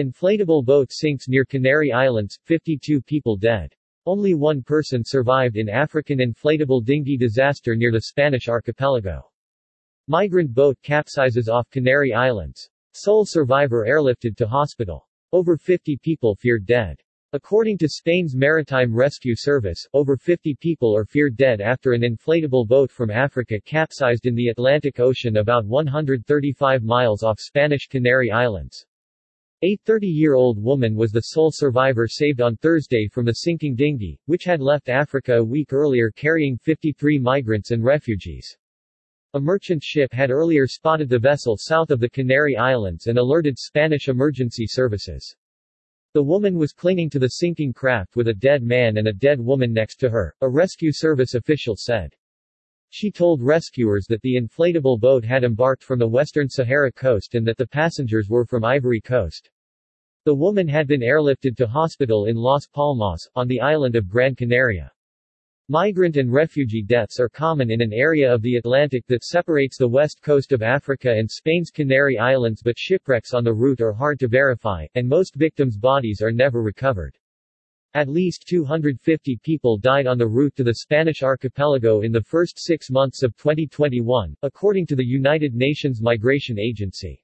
Inflatable boat sinks near Canary Islands, 52 people dead. Only one person survived in African inflatable dinghy disaster near the Spanish archipelago. Migrant boat capsizes off Canary Islands. Sole survivor airlifted to hospital. Over 50 people feared dead. According to Spain's Maritime Rescue Service, over 50 people are feared dead after an inflatable boat from Africa capsized in the Atlantic Ocean about 135 miles off Spanish Canary Islands. A 30-year-old woman was the sole survivor saved on Thursday from the sinking dinghy, which had left Africa a week earlier carrying 53 migrants and refugees. A merchant ship had earlier spotted the vessel south of the Canary Islands and alerted Spanish emergency services. The woman was clinging to the sinking craft with a dead man and a dead woman next to her, a rescue service official said. She told rescuers that the inflatable boat had embarked from the Western Sahara coast and that the passengers were from Ivory Coast. The woman had been airlifted to hospital in Las Palmas, on the island of Gran Canaria. Migrant and refugee deaths are common in an area of the Atlantic that separates the west coast of Africa and Spain's Canary Islands, but shipwrecks on the route are hard to verify, and most victims' bodies are never recovered. At least 250 people died on the route to the Spanish archipelago in the first 6 months of 2021, according to the United Nations Migration Agency.